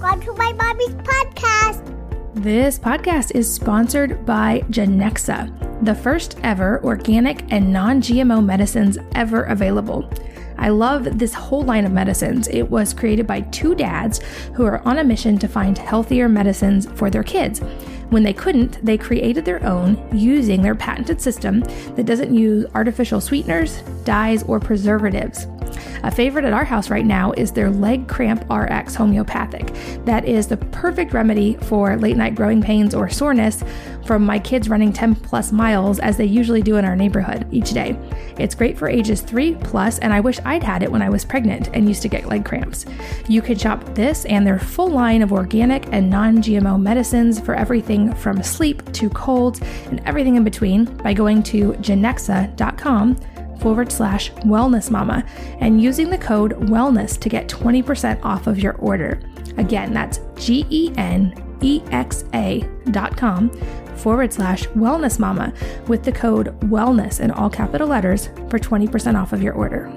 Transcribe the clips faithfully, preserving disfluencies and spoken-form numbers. Welcome to my mommy's podcast. This podcast is sponsored by Genexa, the first ever organic and non-G M O medicines ever available. I love this whole line of medicines. It was created by two dads who are on a mission to find healthier medicines for their kids. When they couldn't, they created their own using their patented system that doesn't use artificial sweeteners, dyes, or preservatives. A favorite at our house right now is their Leg Cramp R X Homeopathic. That is the perfect remedy for late night growing pains or soreness from my kids running ten plus miles as they usually do in our neighborhood each day. It's great for ages three plus, and I wish I'd had it when I was pregnant and used to get leg cramps. You can shop this and their full line of organic and non-G M O medicines for everything from sleep to colds and everything in between by going to genexa.com forward slash wellness mama and using the code wellness to get twenty percent off of your order. Again, that's G E N E X A dot com forward slash wellness mama with the code wellness in all capital letters for twenty percent off of your order.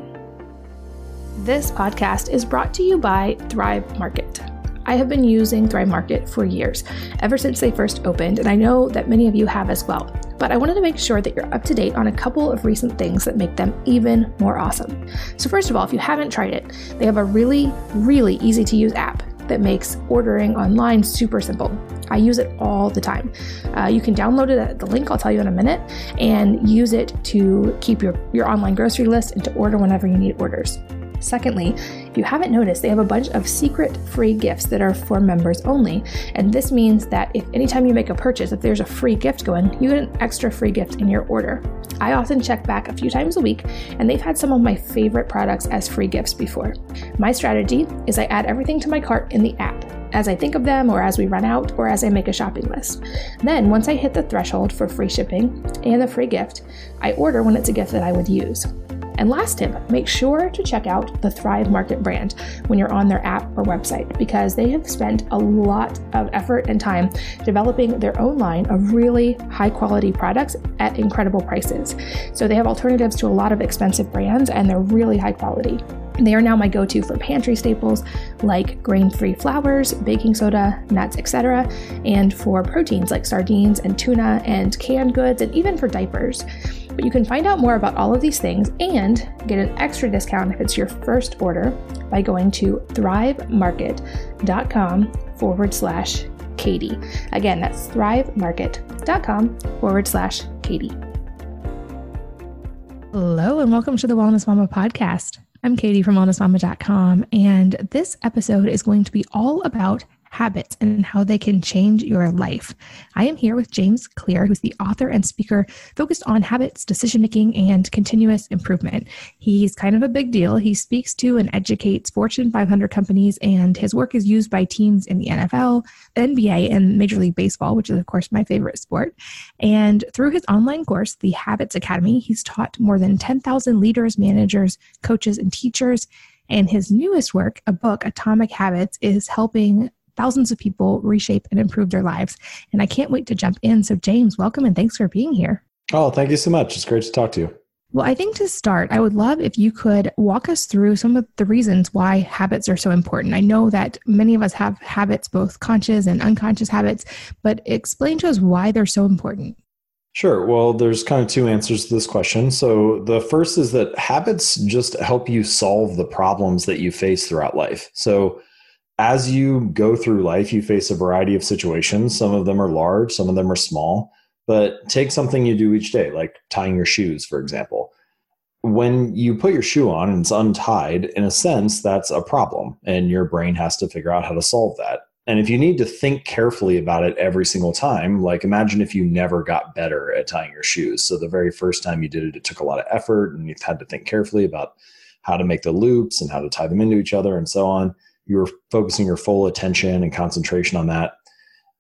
This podcast is brought to you by Thrive Market. I have been using Thrive Market for years, ever since they first opened, and I know that many of you have as well. But I wanted to make sure that you're up to date on a couple of recent things that make them even more awesome. So first of all, if you haven't tried it, they have a really, really easy to use app that makes ordering online super simple. I use it all the time. Uh, you can download it at the link, I'll tell you in a minute, and use it to keep your, your online grocery list and to order whenever you need orders. Secondly, if you haven't noticed, they have a bunch of secret free gifts that are for members only. And this means that if anytime you make a purchase, if there's a free gift going, you get an extra free gift in your order. I often check back a few times a week, and they've had some of my favorite products as free gifts before. My strategy is I add everything to my cart in the app as I think of them or as we run out or as I make a shopping list. Then once I hit the threshold for free shipping and the free gift, I order when it's a gift that I would use. And last tip, make sure to check out the Thrive Market brand when you're on their app or website, because they have spent a lot of effort and time developing their own line of really high quality products at incredible prices. So they have alternatives to a lot of expensive brands, and they're really high quality. They are now my go-to for pantry staples like grain-free flours, baking soda, nuts, et cetera, and for proteins like sardines and tuna and canned goods, and even for diapers. But you can find out more about all of these things and get an extra discount if it's your first order by going to thrivemarket.com forward slash Katie. Again, that's thrivemarket.com forward slash Katie. Hello, and welcome to the Wellness Mama podcast. I'm Katie from wellness mama dot com, and this episode is going to be all about habits and how they can change your life. I am here with James Clear, who's the author and speaker focused on habits, decision-making, and continuous improvement. He's kind of a big deal. He speaks to and educates Fortune five hundred companies, and his work is used by teams in the N F L, N B A, and Major League Baseball, which is, of course, my favorite sport. And through his online course, the Habits Academy, he's taught more than ten thousand leaders, managers, coaches, and teachers. And his newest work, a book, Atomic Habits, is helping thousands of people reshape and improve their lives. And I can't wait to jump in. So James, welcome and thanks for being here. Oh, thank you so much. It's great to talk to you. Well, I think to start, I would love if you could walk us through some of the reasons why habits are so important. I know that many of us have habits, both conscious and unconscious habits, but explain to us why they're so important. Sure. Well, there's kind of two answers to this question. So the first is that habits just help you solve the problems that you face throughout life. So as you go through life, you face a variety of situations. Some of them are large, some of them are small, but take something you do each day, like tying your shoes, for example. When you put your shoe on and it's untied, in a sense, that's a problem, and your brain has to figure out how to solve that. And if you need to think carefully about it every single time, like imagine if you never got better at tying your shoes. So the very first time you did it, it took a lot of effort, and you've had to think carefully about how to make the loops and how to tie them into each other and so on. You were focusing your full attention and concentration on that.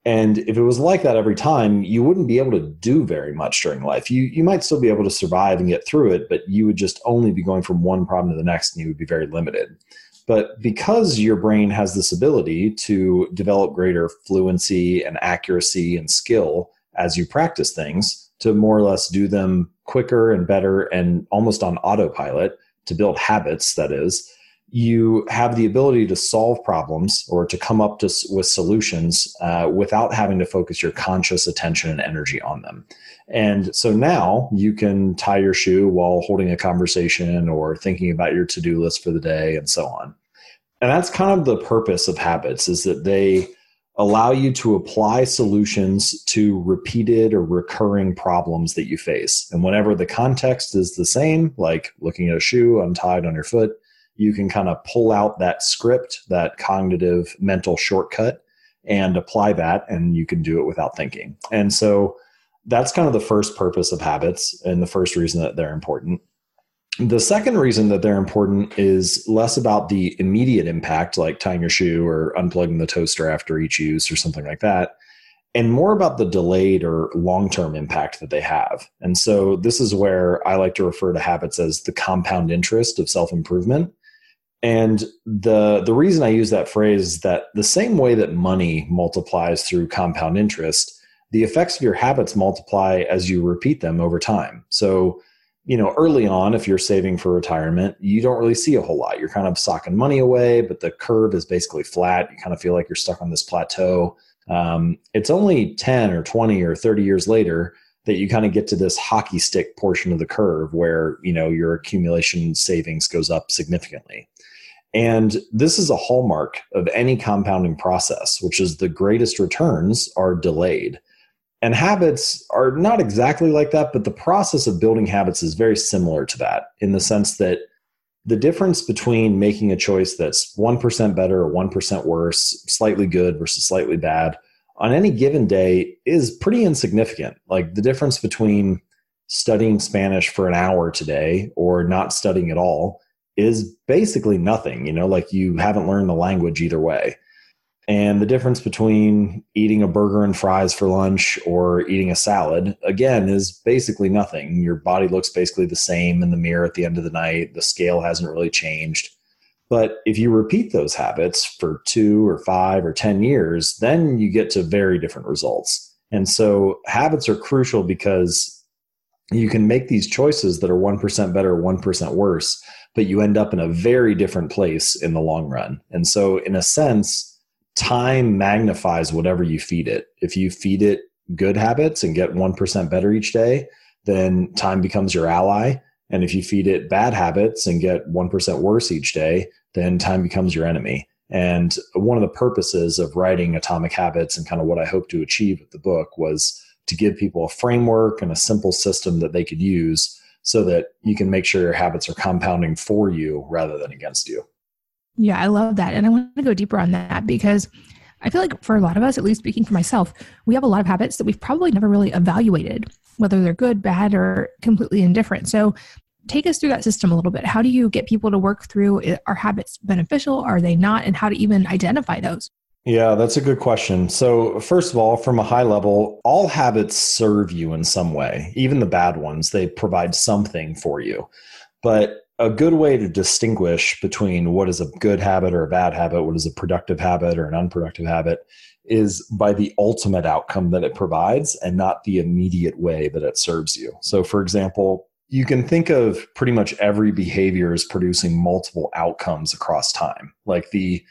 And if it was like that every time, you wouldn't be able to do very much during life. You you might still be able to survive and get through it, but you would just only be going from one problem to the next, and you would be very limited. But because your brain has this ability to develop greater fluency and accuracy and skill as you practice things, to more or less do them quicker and better and almost on autopilot, to build habits, that is, you have the ability to solve problems or to come up to, with solutions uh, without having to focus your conscious attention and energy on them. And so now you can tie your shoe while holding a conversation or thinking about your to-do list for the day and so on. And that's kind of the purpose of habits, is that they allow you to apply solutions to repeated or recurring problems that you face. And whenever the context is the same, like looking at a shoe untied on your foot, you can kind of pull out that script, that cognitive mental shortcut, and apply that, and you can do it without thinking. And so that's kind of the first purpose of habits and the first reason that they're important. The second reason that they're important is less about the immediate impact, like tying your shoe or unplugging the toaster after each use or something like that, and more about the delayed or long-term impact that they have. And so this is where I like to refer to habits as the compound interest of self-improvement. And the the reason I use that phrase is that the same way that money multiplies through compound interest, the effects of your habits multiply as you repeat them over time. So, you know, early on, if you're saving for retirement, you don't really see a whole lot. You're kind of socking money away, but the curve is basically flat. You kind of feel like you're stuck on this plateau. Um, it's only ten or twenty or thirty years later that you kind of get to this hockey stick portion of the curve where, you know, your accumulation savings goes up significantly. And this is a hallmark of any compounding process, which is the greatest returns are delayed. And habits are not exactly like that, but the process of building habits is very similar to that, in the sense that the difference between making a choice that's one percent better or one percent worse, slightly good versus slightly bad, on any given day is pretty insignificant. Like the difference between studying Spanish for an hour today or not studying at all is basically nothing. You know, like you haven't learned the language either way. And the difference between eating a burger and fries for lunch or eating a salad, again, is basically nothing. Your body looks basically the same in the mirror at the end of the night. The scale hasn't really changed. But if you repeat those habits for two or five or ten years, then you get to very different results. And so habits are crucial because you can make these choices that are one percent better, one percent worse, but you end up in a very different place in the long run. And so in a sense, time magnifies whatever you feed it. If you feed it good habits and get one percent better each day, then time becomes your ally. And if you feed it bad habits and get one percent worse each day, then time becomes your enemy. And one of the purposes of writing Atomic Habits and kind of what I hope to achieve with the book was to give people a framework and a simple system that they could use so that you can make sure your habits are compounding for you rather than against you. Yeah, I love that. And I want to go deeper on that because I feel like for a lot of us, at least speaking for myself, we have a lot of habits that we've probably never really evaluated, whether they're good, bad, or completely indifferent. So take us through that system a little bit. How do you get people to work through, are habits beneficial? Are they not? And how to even identify those? Yeah, that's a good question. So first of all, from a high level, all habits serve you in some way. Even the bad ones, they provide something for you. But a good way to distinguish between what is a good habit or a bad habit, what is a productive habit or an unproductive habit, is by the ultimate outcome that it provides and not the immediate way that it serves you. So for example, you can think of pretty much every behavior as producing multiple outcomes across time. Like the,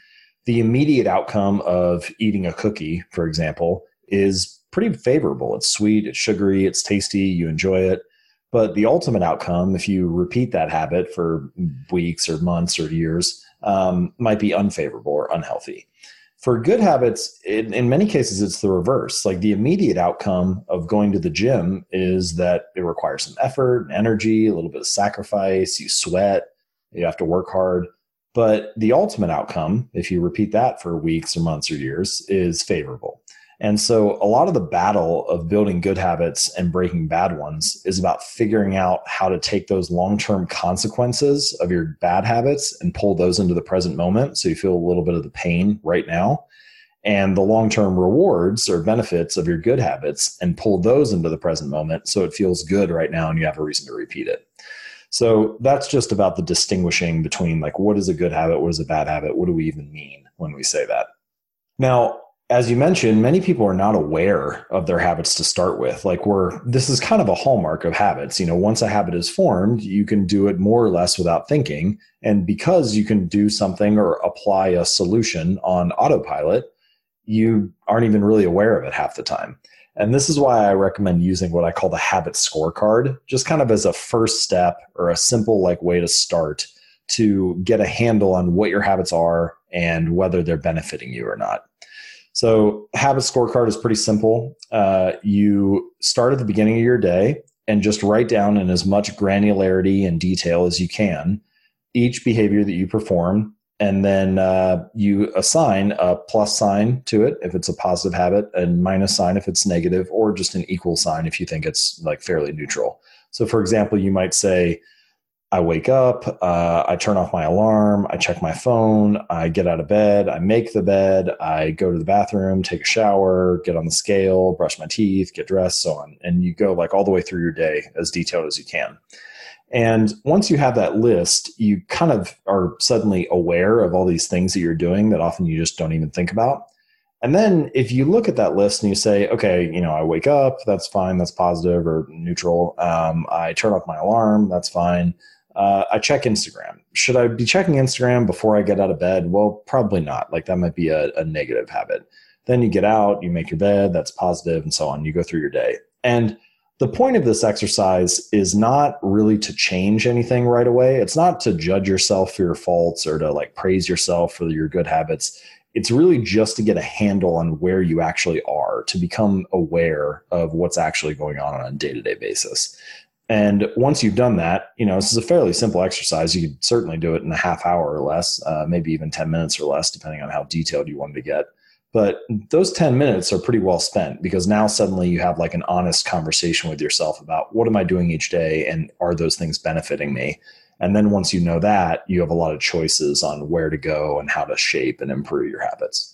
the immediate outcome of eating a cookie, for example, is pretty favorable. It's sweet, it's sugary, it's tasty, you enjoy it. But the ultimate outcome, if you repeat that habit for weeks or months or years, um, might be unfavorable or unhealthy. For good habits, it, in many cases, it's the reverse. Like the immediate outcome of going to the gym is that it requires some effort and energy, a little bit of sacrifice, you sweat, you have to work hard. But the ultimate outcome, if you repeat that for weeks or months or years, is favorable. And so a lot of the battle of building good habits and breaking bad ones is about figuring out how to take those long-term consequences of your bad habits and pull those into the present moment so you feel a little bit of the pain right now, and the long-term rewards or benefits of your good habits and pull those into the present moment so it feels good right now and you have a reason to repeat it. So that's just about the distinguishing between like what is a good habit, what is a bad habit, what do we even mean when we say that? Now, as you mentioned, many people are not aware of their habits to start with. Like we're, this is kind of a hallmark of habits. You know, once a habit is formed, you can do it more or less without thinking. And because you can do something or apply a solution on autopilot, you aren't even really aware of it half the time. And this is why I recommend using what I call the habit scorecard, just kind of as a first step or a simple like way to start to get a handle on what your habits are and whether they're benefiting you or not. So habit scorecard is pretty simple. Uh, you start at the beginning of your day and just write down in as much granularity and detail as you can each behavior that you perform. And then uh, you assign a plus sign to it if it's a positive habit, a minus sign if it's negative, or just an equal sign if you think it's like fairly neutral. So for example, you might say, I wake up, uh, I turn off my alarm, I check my phone, I get out of bed, I make the bed, I go to the bathroom, take a shower, get on the scale, brush my teeth, get dressed, so on. And you go like all the way through your day as detailed as you can. And once you have that list, you kind of are suddenly aware of all these things that you're doing that often you just don't even think about. And then if you look at that list and you say, okay, you know, I wake up, that's fine, that's positive or neutral. Um, I turn off my alarm, that's fine. Uh, I check Instagram. Should I be checking Instagram before I get out of bed? Well, probably not. Like that might be a, a negative habit. Then you get out, you make your bed, that's positive, and so on. You go through your day. And the point of this exercise is not really to change anything right away. It's not to judge yourself for your faults or to like praise yourself for your good habits. It's really just to get a handle on where you actually are, to become aware of what's actually going on on a day-to-day basis. And once you've done that, you know, this is a fairly simple exercise. You could certainly do it in a half hour or less, uh, maybe even ten minutes or less, depending on how detailed you wanted to get. But those ten minutes are pretty well spent because now suddenly you have like an honest conversation with yourself about what am I doing each day and are those things benefiting me? And then once you know that, you have a lot of choices on where to go and how to shape and improve your habits.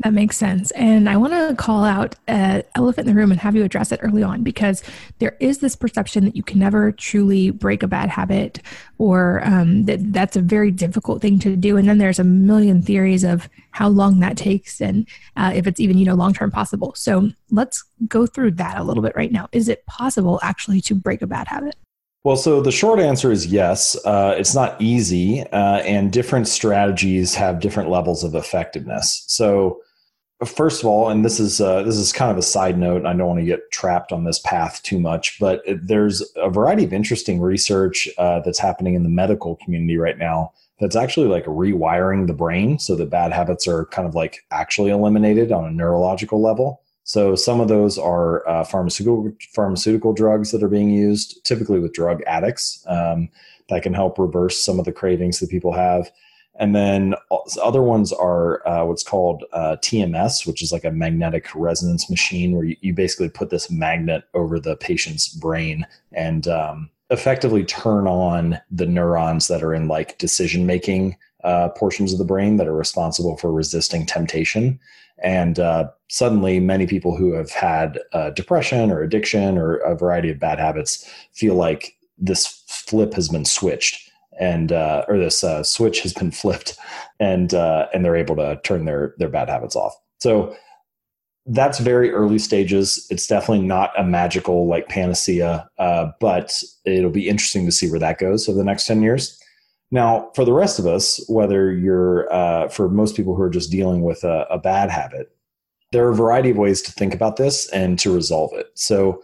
That makes sense. And I want to call out an uh, elephant in the room and have you address it early on, because there is this perception that you can never truly break a bad habit or um, that that's a very difficult thing to do. And then there's a million theories of how long that takes and uh, if it's even, you know, long-term possible. So let's go through that a little bit right now. Is it possible actually to break a bad habit? Well, so the short answer is yes. Uh, it's not easy, uh, and different strategies have different levels of effectiveness. So first of all, and this is uh, this is kind of a side note, and I don't want to get trapped on this path too much, but there's a variety of interesting research uh, that's happening in the medical community right now that's actually like rewiring the brain so that bad habits are kind of like actually eliminated on a neurological level. So some of those are uh, pharmaceutical pharmaceutical drugs that are being used, typically with drug addicts, um, that can help reverse some of the cravings that people have. And then other ones are uh, what's called uh, T M S, which is like a magnetic resonance machine where you, you basically put this magnet over the patient's brain and um, effectively turn on the neurons that are in like decision-making uh, portions of the brain that are responsible for resisting temptation. And uh, suddenly many people who have had uh, depression or addiction or a variety of bad habits feel like this flip has been switched and uh, or this uh, switch has been flipped and uh, and they're able to turn their, their bad habits off. So that's very early stages. It's definitely not a magical like panacea, uh, but it'll be interesting to see where that goes over the next ten years. Now, for the rest of us, whether you're, uh, for most people who are just dealing with a, a bad habit, there are a variety of ways to think about this and to resolve it. So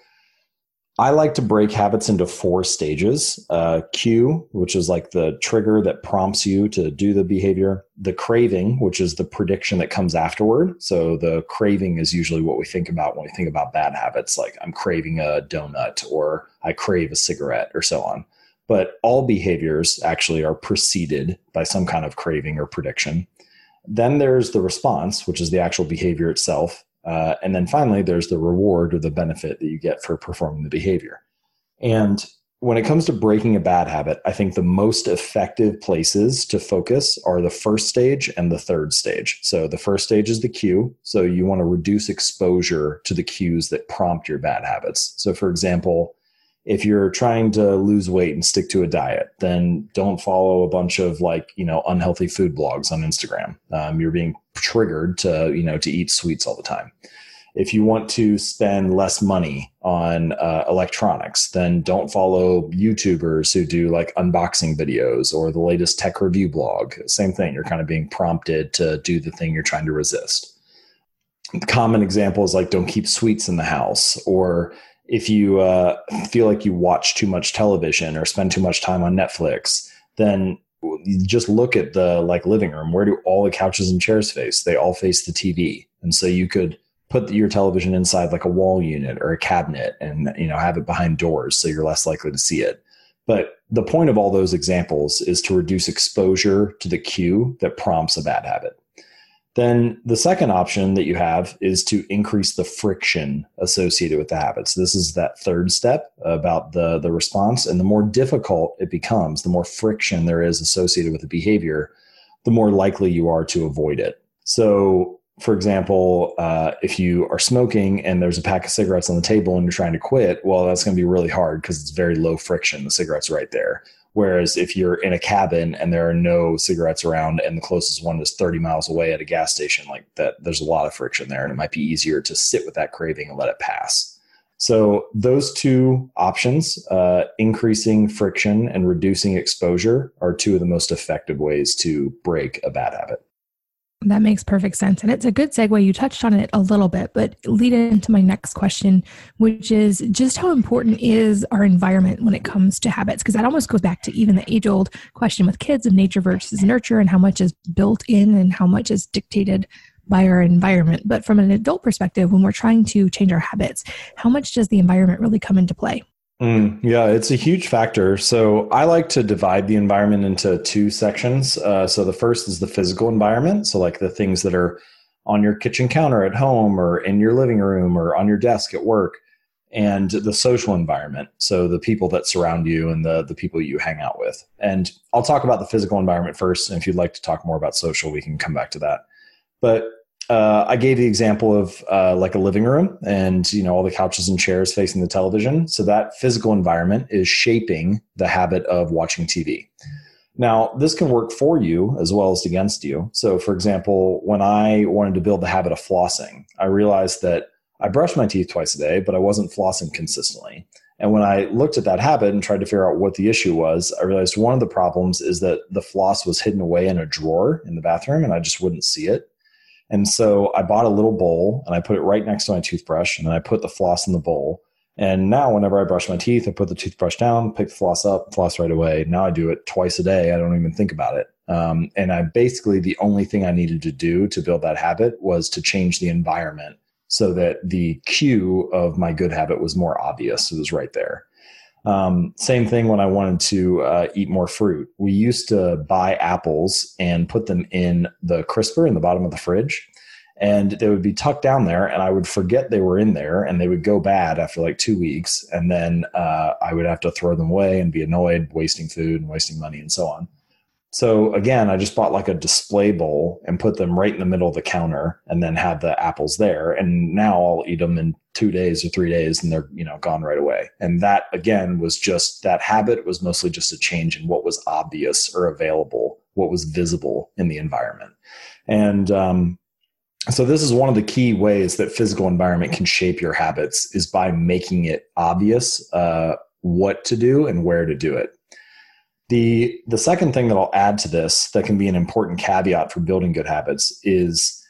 I like to break habits into four stages. Uh, cue, which is like the trigger that prompts you to do the behavior. The craving, which is the prediction that comes afterward. So the craving is usually what we think about when we think about bad habits, like I'm craving a donut or I crave a cigarette or so on. But all behaviors actually are preceded by some kind of craving or prediction. Then there's the response, which is the actual behavior itself. Uh, and then finally, there's the reward or the benefit that you get for performing the behavior. And when it comes to breaking a bad habit, I think the most effective places to focus are the first stage and the third stage. So the first stage is the cue. So you want to reduce exposure to the cues that prompt your bad habits. So for example, if you're trying to lose weight and stick to a diet, then don't follow a bunch of like, you know, unhealthy food blogs on Instagram. Um, you're being triggered to, you know, to eat sweets all the time. If you want to spend less money on uh, electronics, then don't follow YouTubers who do like unboxing videos or the latest tech review blog. Same thing. You're kind of being prompted to do the thing you're trying to resist. Common examples like don't keep sweets in the house, or if you uh, feel like you watch too much television or spend too much time on Netflix, then just look at the like living room. Where do all the couches and chairs face? They all face the T V. And so you could put your television inside like a wall unit or a cabinet and, you know, have it behind doors so you're less likely to see it. But the point of all those examples is to reduce exposure to the cue that prompts a bad habit. Then the second option that you have is to increase the friction associated with the habits. This is that third step about the, the response. And the more difficult it becomes, the more friction there is associated with the behavior, the more likely you are to avoid it. So, for example, uh, if you are smoking and there's a pack of cigarettes on the table and you're trying to quit, well, that's going to be really hard because it's very low friction. The cigarette's right there. Whereas if you're in a cabin and there are no cigarettes around and the closest one is thirty miles away at a gas station, like that, there's a lot of friction there, and it might be easier to sit with that craving and let it pass. So those two options, uh, increasing friction and reducing exposure, are two of the most effective ways to break a bad habit. That makes perfect sense. And it's a good segue. You touched on it a little bit, but lead into my next question, which is just how important is our environment when it comes to habits? Because that almost goes back to even the age-old question with kids of nature versus nurture and how much is built in and how much is dictated by our environment. But from an adult perspective, when we're trying to change our habits, how much does the environment really come into play? Mm, yeah, it's a huge factor. So I like to divide the environment into two sections. Uh, so the first is the physical environment. So like the things that are on your kitchen counter at home or in your living room or on your desk at work, and the social environment. So the people that surround you and the, the people you hang out with. And I'll talk about the physical environment first. And if you'd like to talk more about social, we can come back to that. But Uh, I gave the example of uh, like a living room and, you know, all the couches and chairs facing the television. So that physical environment is shaping the habit of watching T V. Now, this can work for you as well as against you. So, for example, when I wanted to build the habit of flossing, I realized that I brushed my teeth twice a day, but I wasn't flossing consistently. And when I looked at that habit and tried to figure out what the issue was, I realized one of the problems is that the floss was hidden away in a drawer in the bathroom and I just wouldn't see it. And so I bought a little bowl and I put it right next to my toothbrush, and then I put the floss in the bowl. And now whenever I brush my teeth, I put the toothbrush down, pick the floss up, floss right away. Now I do it twice a day. I don't even think about it. Um, and I basically, the only thing I needed to do to build that habit was to change the environment so that the cue of my good habit was more obvious. It was right there. Um, same thing when I wanted to uh, eat more fruit. We used to buy apples and put them in the crisper in the bottom of the fridge, and they would be tucked down there, and I would forget they were in there, and they would go bad after like two weeks. And then uh, I would have to throw them away and be annoyed, wasting food and wasting money and so on. So again, I just bought like a display bowl and put them right in the middle of the counter and then had the apples there. And now I'll eat them in two days or three days and they're, you know, gone right away. And that again was just, that habit was mostly just a change in what was obvious or available, what was visible in the environment. And um, so this is one of the key ways that physical environment can shape your habits, is by making it obvious uh, what to do and where to do it. The the second thing that I'll add to this that can be an important caveat for building good habits is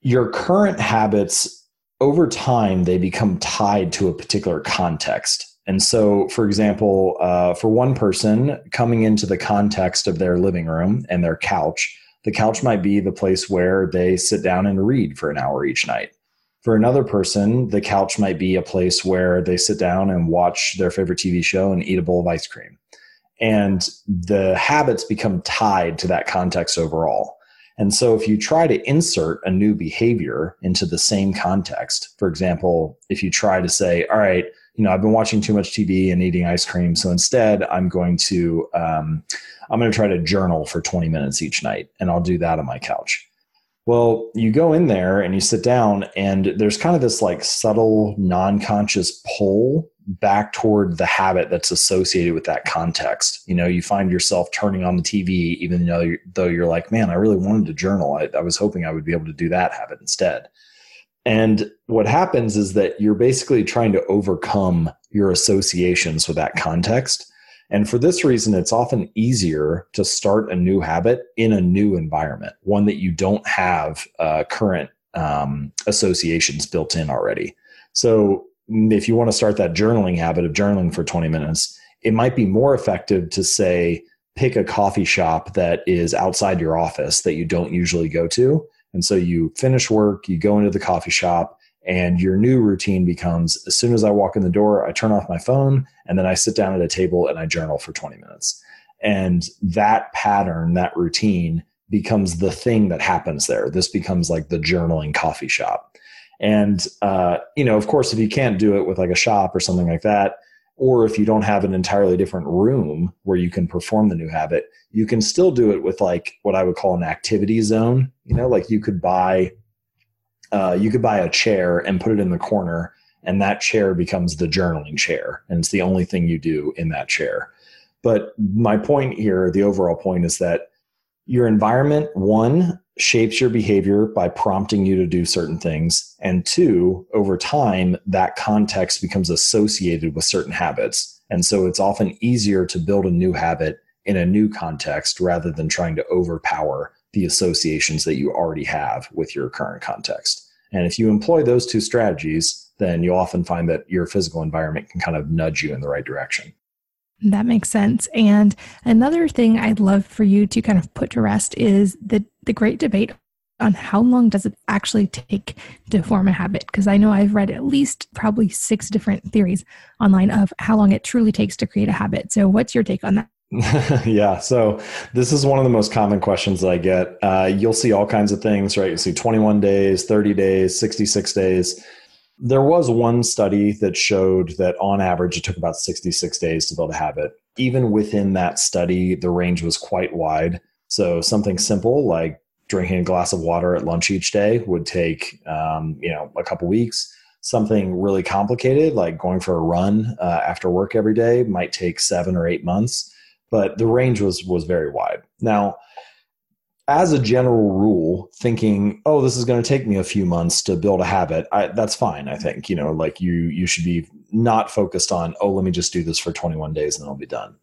your current habits, over time, they become tied to a particular context. And so, for example, uh, for one person coming into the context of their living room and their couch, the couch might be the place where they sit down and read for an hour each night. For another person, the couch might be a place where they sit down and watch their favorite T V show and eat a bowl of ice cream. And the habits become tied to that context overall. And so if you try to insert a new behavior into the same context, for example, if you try to say, all right, you know, I've been watching too much T V and eating ice cream, so instead I'm going to, um, I'm going to try to journal for twenty minutes each night, and I'll do that on my couch. Well, you go in there and you sit down, and there's kind of this like subtle, non-conscious pull back toward the habit that's associated with that context. You know, you find yourself turning on the T V, even though you're, though you're like, man, I really wanted to journal. I, I was hoping I would be able to do that habit instead. And what happens is that you're basically trying to overcome your associations with that context. And for this reason, it's often easier to start a new habit in a new environment, one that you don't have uh, current um, associations built in already. So if you want to start that journaling habit of journaling for twenty minutes, it might be more effective to, say, pick a coffee shop that is outside your office that you don't usually go to. And so you finish work, you go into the coffee shop, and your new routine becomes, as soon as I walk in the door, I turn off my phone, and then I sit down at a table and I journal for twenty minutes. And that pattern, that routine becomes the thing that happens there. This becomes like the journaling coffee shop. And, uh, you know, of course, if you can't do it with like a shop or something like that, or if you don't have an entirely different room where you can perform the new habit, you can still do it with like what I would call an activity zone. You know, like you could buy uh, you could buy a chair and put it in the corner, and that chair becomes the journaling chair. And it's the only thing you do in that chair. But my point here, the overall point, is that your environment, one, shapes your behavior by prompting you to do certain things. And two, over time, that context becomes associated with certain habits. And so it's often easier to build a new habit in a new context rather than trying to overpower the associations that you already have with your current context. And if you employ those two strategies, then you'll often find that your physical environment can kind of nudge you in the right direction. That makes sense. And another thing I'd love for you to kind of put to rest is the, the great debate on how long does it actually take to form a habit? Because I know I've read at least probably six different theories online of how long it truly takes to create a habit. So what's your take on that? Yeah. So this is one of the most common questions that I get. Uh, you'll see all kinds of things, right? You'll see twenty-one days, thirty days, sixty-six days. There was one study that showed that on average, it took about sixty-six days to build a habit. Even within that study, the range was quite wide. So something simple like drinking a glass of water at lunch each day would take, um, you know, a couple weeks. Something really complicated like going for a run uh, after work every day might take seven or eight months. But the range was was very wide. Now, as a general rule, thinking, oh, this is going to take me a few months to build a habit, I, that's fine, I think. You know, like you you should be not focused on, oh, let me just do this for twenty-one days and then I'll be done.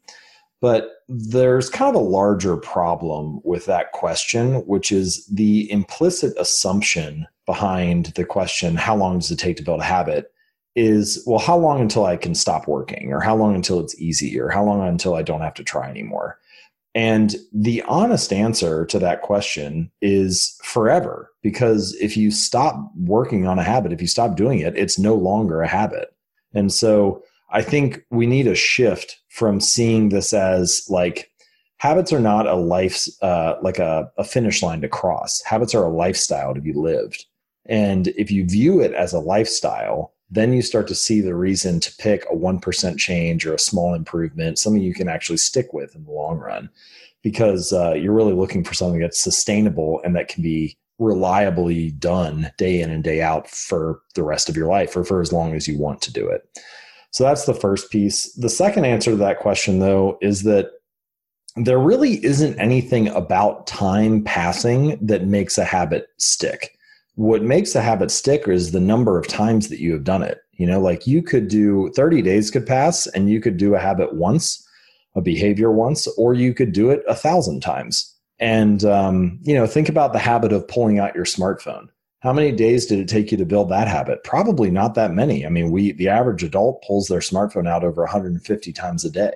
But there's kind of a larger problem with that question, which is the implicit assumption behind the question, how long does it take to build a habit? Is, well, how long until I can stop working, or how long until it's easy, or how long until I don't have to try anymore? And the honest answer to that question is forever, because if you stop working on a habit, if you stop doing it, it's no longer a habit. And so I think we need a shift from seeing this as like, habits are not a life's, uh, like a, a finish line to cross. Habits are a lifestyle to be lived. And if you view it as a lifestyle, then you start to see the reason to pick a one percent change or a small improvement, something you can actually stick with in the long run, because uh, you're really looking for something that's sustainable and that can be reliably done day in and day out for the rest of your life, or for as long as you want to do it. So that's the first piece. The second answer to that question, though, is that there really isn't anything about time passing that makes a habit stick. What makes a habit stick is the number of times that you have done it. You know, like you could do thirty days could pass and you could do a habit once, a behavior once, or you could do it a thousand times. And, um, you know, think about the habit of pulling out your smartphone. How many days did it take you to build that habit? Probably not that many. I mean, we, the average adult pulls their smartphone out over one hundred fifty times a day.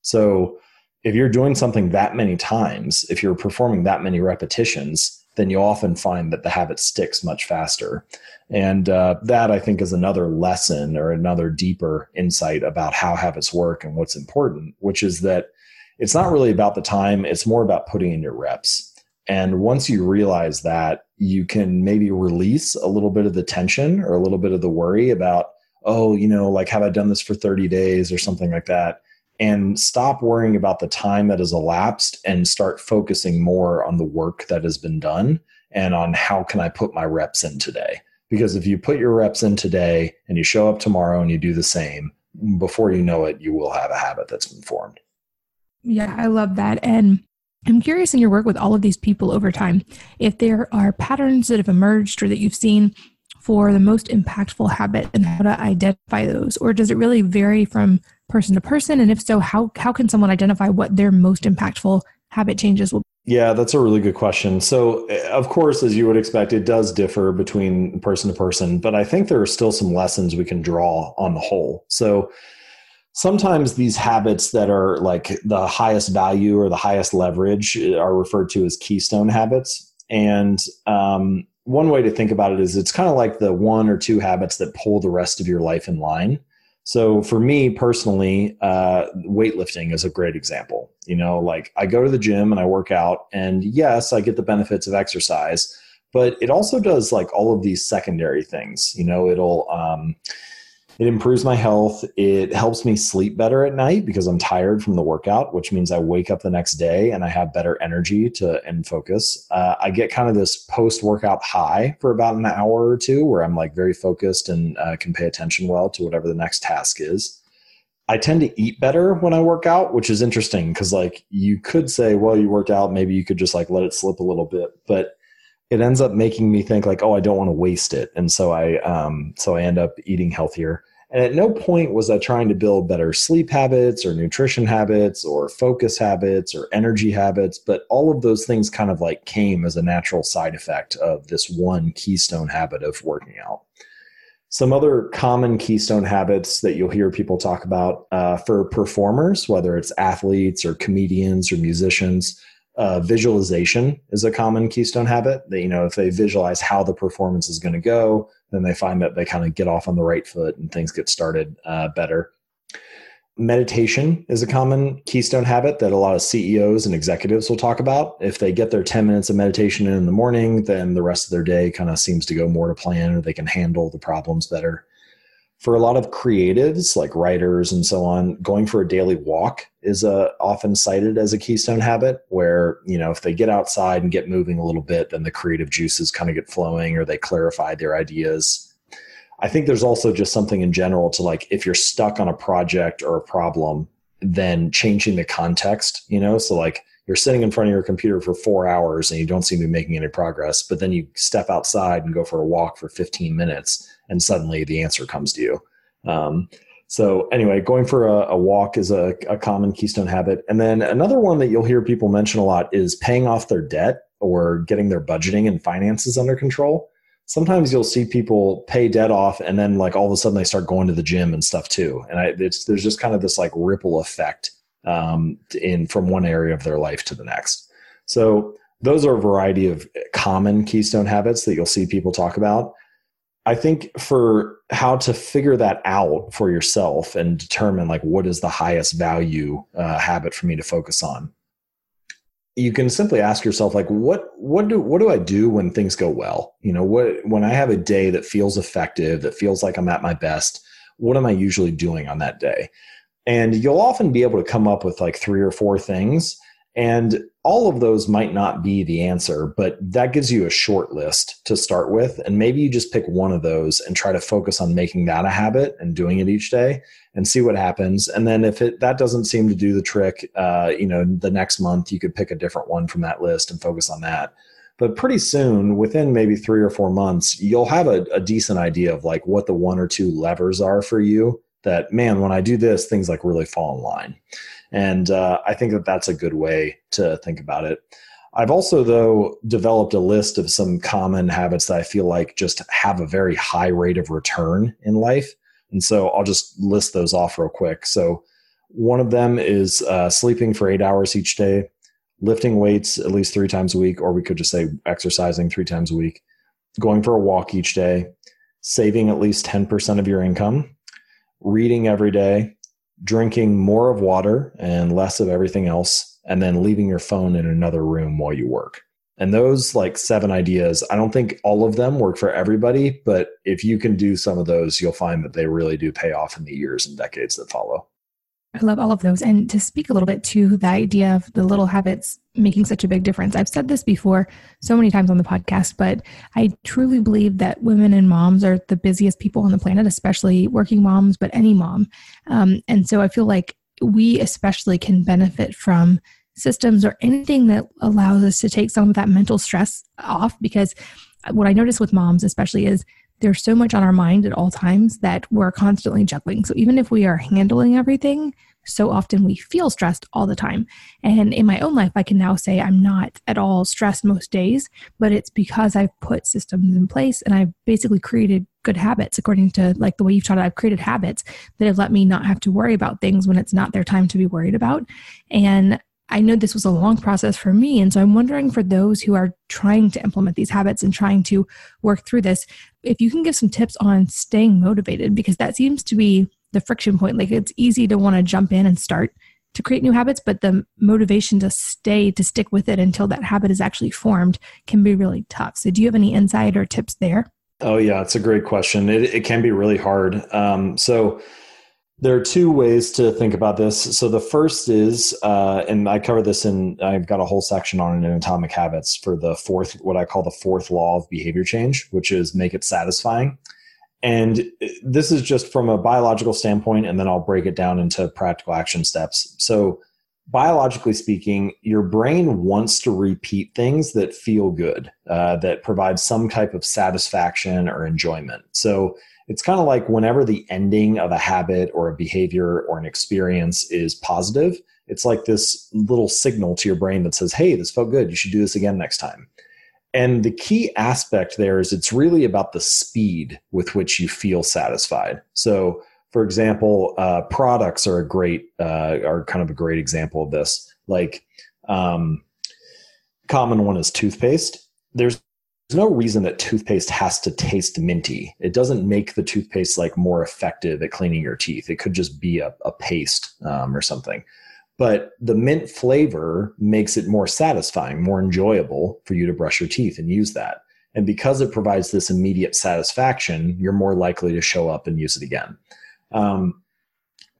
So if you're doing something that many times, if you're performing that many repetitions, then you often find that the habit sticks much faster. And uh, that, I think, is another lesson or another deeper insight about how habits work and what's important, which is that it's not really about the time. It's more about putting in your reps. And once you realize that, you can maybe release a little bit of the tension or a little bit of the worry about, oh, you know, like, have I done this for thirty days or something like that? and stop worrying about the time that has elapsed and start focusing more on the work that has been done and on how can I put my reps in today? Because if you put your reps in today and you show up tomorrow and you do the same, before you know it, you will have a habit that's been formed. Yeah, I love that. And I'm curious in your work with all of these people over time, if there are patterns that have emerged or that you've seen for the most impactful habit and how to identify those, or does it really vary from person to person? And if so, how how can someone identify what their most impactful habit changes will be? Yeah, that's a really good question. So of course, as you would expect, it does differ between person to person, but I think there are still some lessons we can draw on the whole. So sometimes these habits that are like the highest value or the highest leverage are referred to as keystone habits. And um, one way to think about it is it's kind of like the one or two habits that pull the rest of your life in line. So for me personally, uh, weightlifting is a great example. You know, like I go to the gym and I work out and yes, I get the benefits of exercise, but it also does like all of these secondary things. You know, it'll, um, it improves my health. It helps me sleep better at night because I'm tired from the workout, which means I wake up the next day and I have better energy to and focus. Uh, I get kind of this post-workout high for about an hour or two where I'm like very focused and uh, can pay attention well to whatever the next task is. I tend to eat better when I work out, which is interesting because like you could say, well, you worked out, maybe you could just like let it slip a little bit, but it ends up making me think like, oh, I don't want to waste it. And so I, um, so I end up eating healthier. And at no point was I trying to build better sleep habits or nutrition habits or focus habits or energy habits, but all of those things kind of like came as a natural side effect of this one keystone habit of working out. Some other common keystone habits that you'll hear people talk about uh, for performers, whether it's athletes or comedians or musicians, Uh, visualization is a common keystone habit that, you know, if they visualize how the performance is going to go, then they find that they kind of get off on the right foot and things get started uh, better. Meditation is a common keystone habit that a lot of C E Os and executives will talk about. If they get their ten minutes of meditation in, in the morning, then the rest of their day kind of seems to go more to plan or they can handle the problems better. For a lot of creatives, like writers and so on, going for a daily walk is uh, often cited as a keystone habit where, you know, if they get outside and get moving a little bit, then the creative juices kind of get flowing or they clarify their ideas. I think there's also just something in general to like, if you're stuck on a project or a problem, then changing the context, you know, so like you're sitting in front of your computer for four hours and you don't seem to be making any progress, but then you step outside and go for a walk for fifteen minutes. And suddenly the answer comes to you. Um, so anyway, going for a, a walk is a, a common keystone habit. And then another one that you'll hear people mention a lot is paying off their debt or getting their budgeting and finances under control. Sometimes you'll see people pay debt off and then like all of a sudden they start going to the gym and stuff too. And I, it's, there's just kind of this like ripple effect um, in from one area of their life to the next. So those are a variety of common keystone habits that you'll see people talk about. I think for how to figure that out for yourself and determine like what is the highest value uh, habit for me to focus on, you can simply ask yourself like what what do what do I do when things go well? You know, what when I have a day that feels effective, that feels like I'm at my best, what am I usually doing on that day? And you'll often be able to come up with like three or four things. And all of those might not be the answer, but that gives you a short list to start with. And maybe you just pick one of those and try to focus on making that a habit and doing it each day and see what happens. And then if it, that doesn't seem to do the trick, uh, you know, the next month you could pick a different one from that list and focus on that. But pretty soon, within maybe three or four months, you'll have a, a decent idea of like what the one or two levers are for you that, man, when I do this, things like really fall in line. And uh, I think that that's a good way to think about it. I've also, though, developed a list of some common habits that I feel like just have a very high rate of return in life. And so I'll just list those off real quick. So one of them is uh, sleeping for eight hours each day, lifting weights at least three times a week, or we could just say exercising three times a week, going for a walk each day, saving at least ten percent of your income, reading every day, drinking more of water and less of everything else, and then leaving your phone in another room while you work. And those like seven ideas, I don't think all of them work for everybody, but if you can do some of those, you'll find that they really do pay off in the years and decades that follow. I love all of those. And to speak a little bit to the idea of the little habits making such a big difference, I've said this before so many times on the podcast, but I truly believe that women and moms are the busiest people on the planet, especially working moms, but any mom. Um, and so I feel like we especially can benefit from systems or anything that allows us to take some of that mental stress off, because what I notice with moms especially is there's so much on our mind at all times that we're constantly juggling. So even if we are handling everything, so often we feel stressed all the time. And in my own life, I can now say I'm not at all stressed most days, but it's because I've put systems in place and I've basically created good habits according to like the way you've taught it. I've created habits that have let me not have to worry about things when it's not their time to be worried about. And I know this was a long process for me. And so I'm wondering for those who are trying to implement these habits and trying to work through this, if you can give some tips on staying motivated, because that seems to be the friction point. Like, it's easy to want to jump in and start to create new habits, but the motivation to stay, to stick with it until that habit is actually formed can be really tough. So do you have any insight or tips there? Oh yeah, it's a great question. It, it can be really hard. Um, so There are two ways to think about this. So the first is, uh, and I cover this in, I've got a whole section on it in Atomic Habits for the fourth, what I call the fourth law of behavior change, which is make it satisfying. And this is just from a biological standpoint, and then I'll break it down into practical action steps. So biologically speaking, your brain wants to repeat things that feel good, uh, that provide some type of satisfaction or enjoyment. So it's kind of like whenever the ending of a habit or a behavior or an experience is positive, it's like this little signal to your brain that says, hey, this felt good. You should do this again next time. And the key aspect there is it's really about the speed with which you feel satisfied. So for example, uh, products are a great, uh, are kind of a great example of this. Like, um, common one is toothpaste. There's There's no reason that toothpaste has to taste minty. It doesn't make the toothpaste like more effective at cleaning your teeth. It could just be a, a paste um, or something. But the mint flavor makes it more satisfying, more enjoyable for you to brush your teeth and use that. And because it provides this immediate satisfaction, you're more likely to show up and use it again. Um,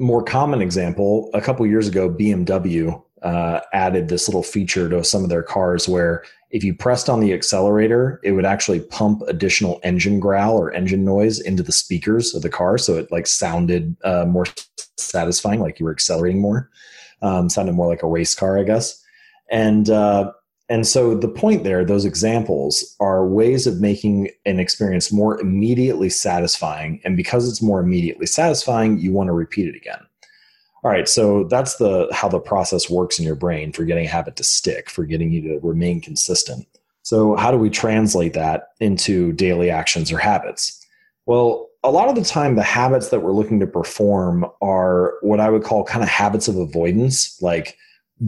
more common example, a couple years ago, B M W uh, added this little feature to some of their cars where if you pressed on the accelerator, it would actually pump additional engine growl or engine noise into the speakers of the car. So it like sounded uh, more satisfying, like you were accelerating more, um, sounded more like a race car, I guess. And, uh, and so the point there, those examples are ways of making an experience more immediately satisfying. And because it's more immediately satisfying, you want to repeat it again. All right, so that's the how the process works in your brain for getting a habit to stick, for getting you to remain consistent. So how do we translate that into daily actions or habits? Well, a lot of the time, the habits that we're looking to perform are what I would call kind of habits of avoidance, like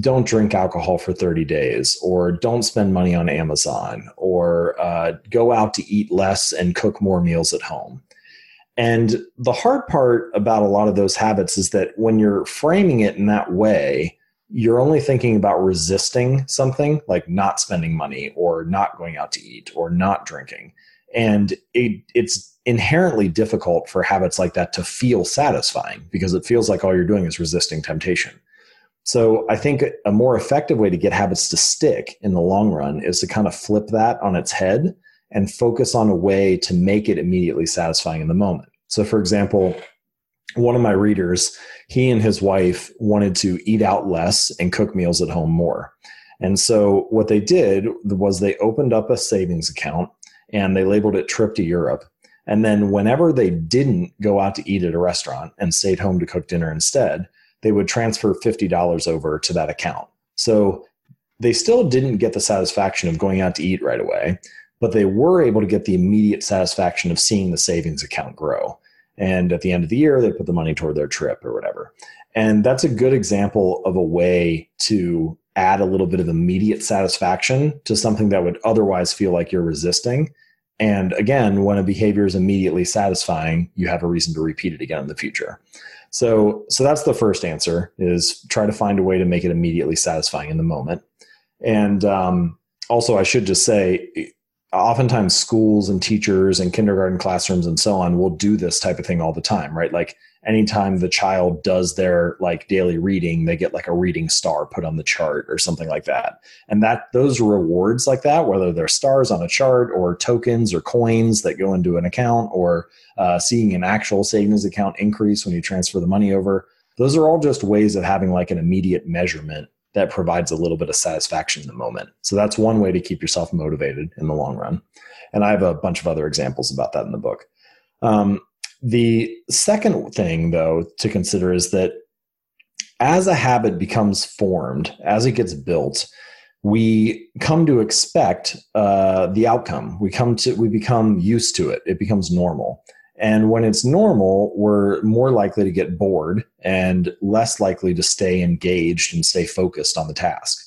don't drink alcohol for thirty days, or don't spend money on Amazon, or uh, go out to eat less and cook more meals at home. And the hard part about a lot of those habits is that when you're framing it in that way, you're only thinking about resisting something like not spending money or not going out to eat or not drinking. And it, it's inherently difficult for habits like that to feel satisfying because it feels like all you're doing is resisting temptation. So I think a more effective way to get habits to stick in the long run is to kind of flip that on its head and focus on a way to make it immediately satisfying in the moment. So for example, one of my readers, he and his wife wanted to eat out less and cook meals at home more. And so what they did was they opened up a savings account and they labeled it Trip to Europe. And then whenever they didn't go out to eat at a restaurant and stayed home to cook dinner instead, they would transfer fifty dollars over to that account. So they still didn't get the satisfaction of going out to eat right away, but they were able to get the immediate satisfaction of seeing the savings account grow. And at the end of the year, they put the money toward their trip or whatever. And that's a good example of a way to add a little bit of immediate satisfaction to something that would otherwise feel like you're resisting. And again, when a behavior is immediately satisfying, you have a reason to repeat it again in the future. So, so that's the first answer, is try to find a way to make it immediately satisfying in the moment. And um, also, I should just say, oftentimes schools and teachers and kindergarten classrooms and so on will do this type of thing all the time, right? Like anytime the child does their like daily reading, they get like a reading star put on the chart or something like that. And that those rewards like that, whether they're stars on a chart or tokens or coins that go into an account or uh, seeing an actual savings account increase when you transfer the money over, those are all just ways of having like an immediate measurement that provides a little bit of satisfaction in the moment. So that's one way to keep yourself motivated in the long run. And I have a bunch of other examples about that in the book. Um, the second thing, though, to consider is that as a habit becomes formed, as it gets built, we come to expect uh, the outcome. We come to, we become used to it. It becomes normal. And when it's normal, we're more likely to get bored and less likely to stay engaged and stay focused on the task.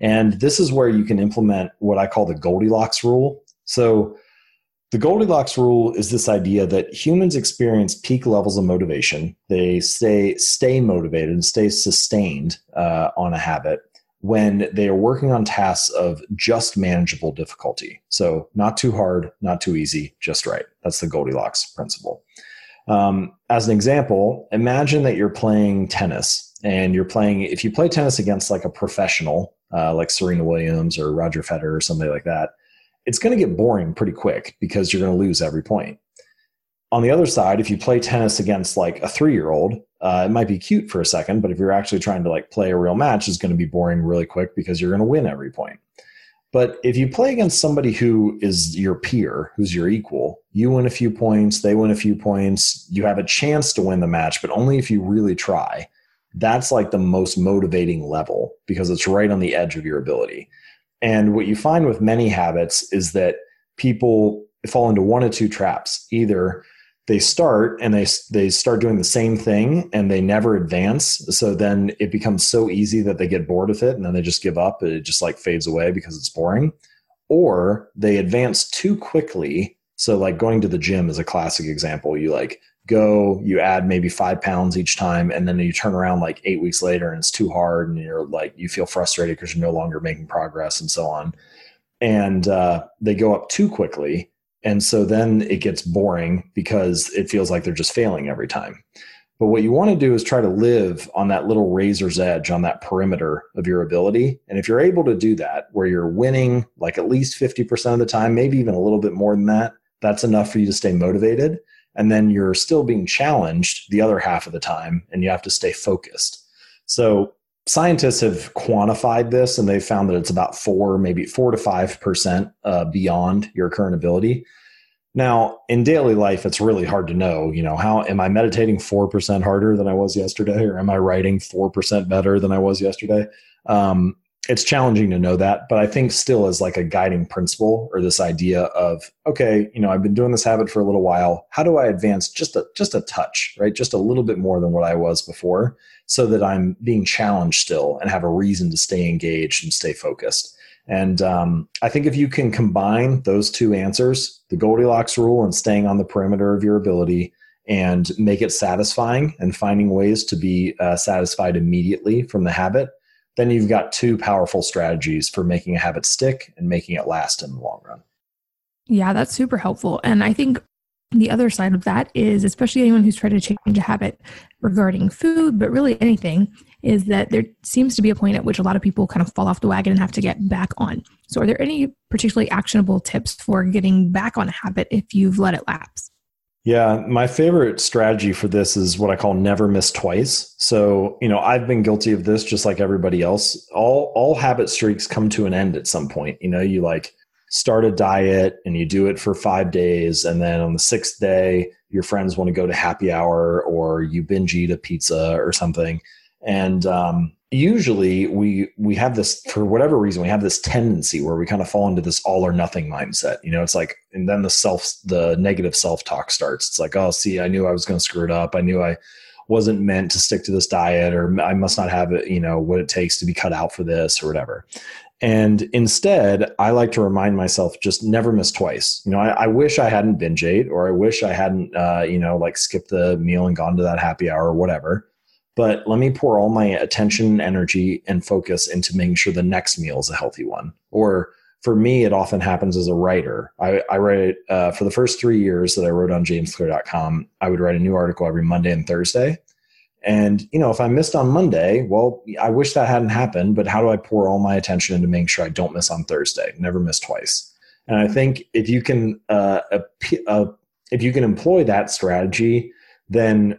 And this is where you can implement what I call the Goldilocks rule. So the Goldilocks rule is this idea that humans experience peak levels of motivation. They stay, stay motivated and stay sustained uh, on a habit when they are working on tasks of just manageable difficulty. So not too hard, not too easy, just right. That's the Goldilocks principle. Um, as an example, imagine that you're playing tennis and you're playing, if you play tennis against like a professional, uh, like Serena Williams or Roger Federer or somebody like that, it's going to get boring pretty quick because you're going to lose every point. On the other side, if you play tennis against like a three-year-old, uh, it might be cute for a second, but if you're actually trying to like play a real match, it's going to be boring really quick because you're going to win every point. But if you play against somebody who is your peer, who's your equal, you win a few points, they win a few points, you have a chance to win the match, but only if you really try. That's like the most motivating level because it's right on the edge of your ability. And what you find with many habits is that people fall into one of two traps. Either they start and they they start doing the same thing and they never advance. So then it becomes so easy that they get bored with it and then they just give up. It just like fades away because it's boring. Or they advance too quickly. So like going to the gym is a classic example. You like go, you add maybe five pounds each time, and then you turn around like eight weeks later and it's too hard and you're like, you feel frustrated because you're no longer making progress and so on. And uh, they go up too quickly. And so then it gets boring because it feels like they're just failing every time. But what you want to do is try to live on that little razor's edge, on that perimeter of your ability. And if you're able to do that, where you're winning like at least fifty percent of the time, maybe even a little bit more than that, that's enough for you to stay motivated. And then you're still being challenged the other half of the time, and you have to stay focused. So scientists have quantified this, and they found that it's about four, maybe four to five percent uh, beyond your current ability. Now, in daily life, it's really hard to know. You know, how am I meditating four percent harder than I was yesterday, or am I writing four percent better than I was yesterday? Um, it's challenging to know that, but I think still as like a guiding principle, or this idea of, okay, you know, I've been doing this habit for a little while. How do I advance just a, just a touch, right? Just a little bit more than what I was before, so that I'm being challenged still and have a reason to stay engaged and stay focused. And um, I think if you can combine those two answers, the Goldilocks rule and staying on the perimeter of your ability, and make it satisfying and finding ways to be uh, satisfied immediately from the habit, then you've got two powerful strategies for making a habit stick and making it last in the long run. Yeah, that's super helpful. And I think the other side of that is, especially anyone who's tried to change a habit regarding food, but really anything, is that there seems to be a point at which a lot of people kind of fall off the wagon and have to get back on. So are there any particularly actionable tips for getting back on a habit if you've let it lapse? Yeah, my favorite strategy for this is what I call never miss twice. So, you know, I've been guilty of this just like everybody else. All all habit streaks come to an end at some point. You know, you like start a diet and you do it for five days. And then on the sixth day, your friends want to go to happy hour, or you binge eat a pizza or something. And um, usually we we have this, for whatever reason, we have this tendency where we kind of fall into this all or nothing mindset. You know, it's like, and then the self, the negative self-talk starts. It's like, oh, see, I knew I was going to screw it up. I knew I wasn't meant to stick to this diet, or I must not have it, you know, what it takes to be cut out for this or whatever. And instead, I like to remind myself, just never miss twice. You know, I, I wish I hadn't binge ate, or I wish I hadn't, uh, you know, like skipped the meal and gone to that happy hour or whatever. But let me pour all my attention, energy, and focus into making sure the next meal is a healthy one. Or For me, it often happens as a writer. I, I write uh, for the first three years that I wrote on james clear dot com, I would write a new article every Monday and Thursday. And, you know, if I missed on Monday, well, I wish that hadn't happened, but how do I pour all my attention into making sure I don't miss on Thursday? Never miss twice. And I think if you can, uh, uh, if you can employ that strategy, then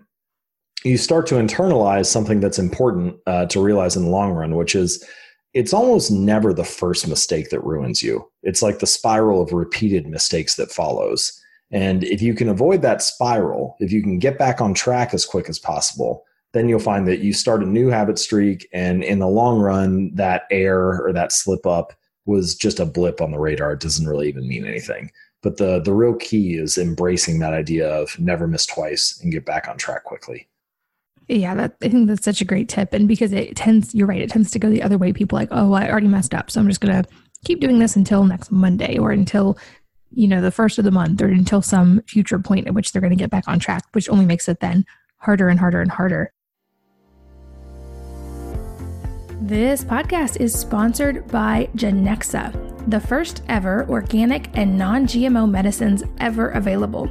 you start to internalize something that's important uh, to realize in the long run, which is it's almost never the first mistake that ruins you. It's like the spiral of repeated mistakes that follows. And if you can avoid that spiral, if you can get back on track as quick as possible, then you'll find that you start a new habit streak. And in the long run, that error or that slip up was just a blip on the radar. It doesn't really even mean anything. But the, the real key is embracing that idea of never miss twice and get back on track quickly. Yeah, that, I think that's such a great tip. And because it tends, you're right, it tends to go the other way. People are like, oh, I already messed up, so I'm just going to keep doing this until next Monday or until, you know, the first of the month or until some future point at which they're going to get back on track, which only makes it then harder and harder and harder. This podcast is sponsored by Genexa, the first ever organic and non-G M O medicines ever available.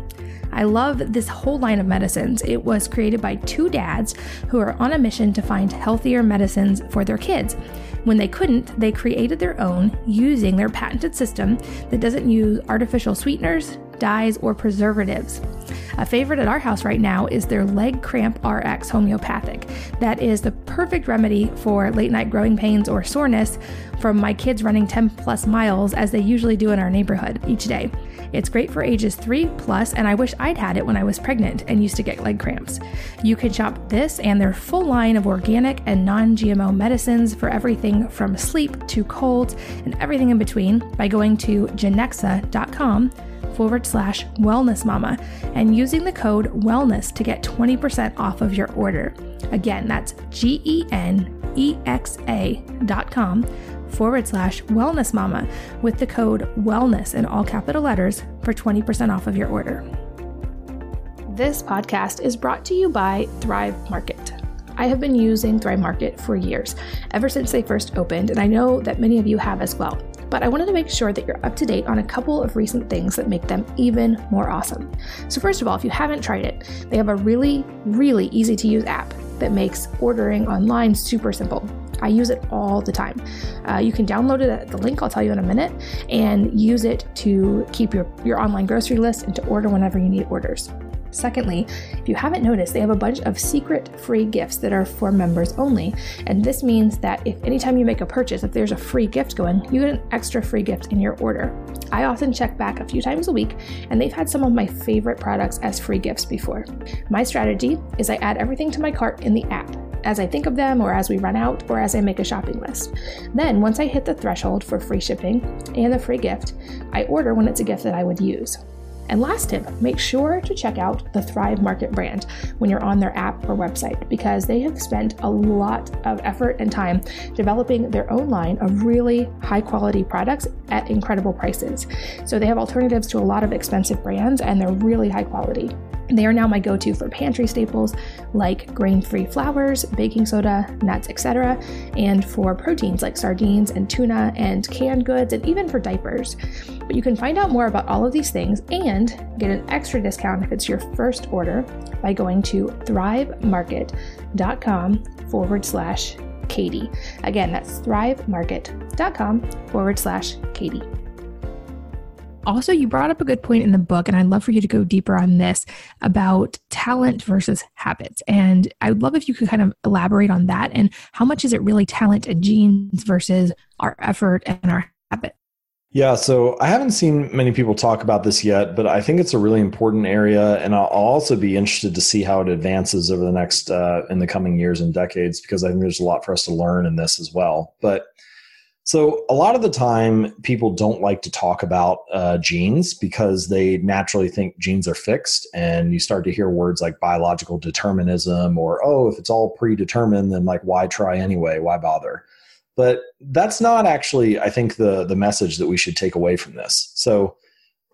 I love this whole line of medicines. It was created by two dads who are on a mission to find healthier medicines for their kids. When they couldn't, they created their own using their patented system that doesn't use artificial sweeteners, dyes, or preservatives. A favorite at our house right now is their Leg Cramp R X Homeopathic. That is the perfect remedy for late night growing pains or soreness from my kids running ten plus miles as they usually do in our neighborhood each day. It's great for ages three plus, and I wish I'd had it when I was pregnant and used to get leg cramps. You can shop this and their full line of organic and non-G M O medicines for everything from sleep to colds and everything in between by going to genexa.com forward slash wellness mama and using the code wellness to get twenty percent off of your order. Again, that's G-E-N-E-X-A dot com forward slash wellness mama with the code wellness in all capital letters for twenty percent off of your order. This podcast is brought to you by Thrive Market. I have been using Thrive Market for years, ever since they first opened, and I know that many of you have as well. But I wanted to make sure that you're up to date on a couple of recent things that make them even more awesome. So first of all, if you haven't tried it, they have a really, really easy to use app that makes ordering online super simple. I use it all the time. Uh, you can download it at the link, I'll tell you in a minute, and use it to keep your, your online grocery list and to order whenever you need orders. Secondly, if you haven't noticed, they have a bunch of secret free gifts that are for members only. And this means that if anytime you make a purchase, if there's a free gift going, you get an extra free gift in your order. I often check back a few times a week, and they've had some of my favorite products as free gifts before. My strategy is I add everything to my cart in the app as I think of them or as we run out or as I make a shopping list. Then once I hit the threshold for free shipping and the free gift, I order when it's a gift that I would use. And last tip, make sure to check out the Thrive Market brand when you're on their app or website, because they have spent a lot of effort and time developing their own line of really high quality products at incredible prices. So they have alternatives to a lot of expensive brands, and they're really high quality. They are now my go-to for pantry staples like grain-free flours, baking soda, nuts, et cetera, and for proteins like sardines and tuna and canned goods, and even for diapers. But you can find out more about all of these things and get an extra discount if it's your first order by going to thrivemarket.com forward slash Katie. Again, that's thrivemarket.com forward slash Katie. Also, you brought up a good point in the book, and I'd love for you to go deeper on this about talent versus habits. And I would love if you could kind of elaborate on that and how much is it really talent and genes versus our effort and our habit? Yeah, so I haven't seen many people talk about this yet, but I think it's a really important area. And I'll also be interested to see how it advances over the next, uh, in the coming years and decades, because I think there's a lot for us to learn in this as well. But so a lot of the time, people don't like to talk about uh, genes because they naturally think genes are fixed. And you start to hear words like biological determinism or, oh, if it's all predetermined, then like, why try anyway? Why bother? But that's not actually, I think, the, the message that we should take away from this. So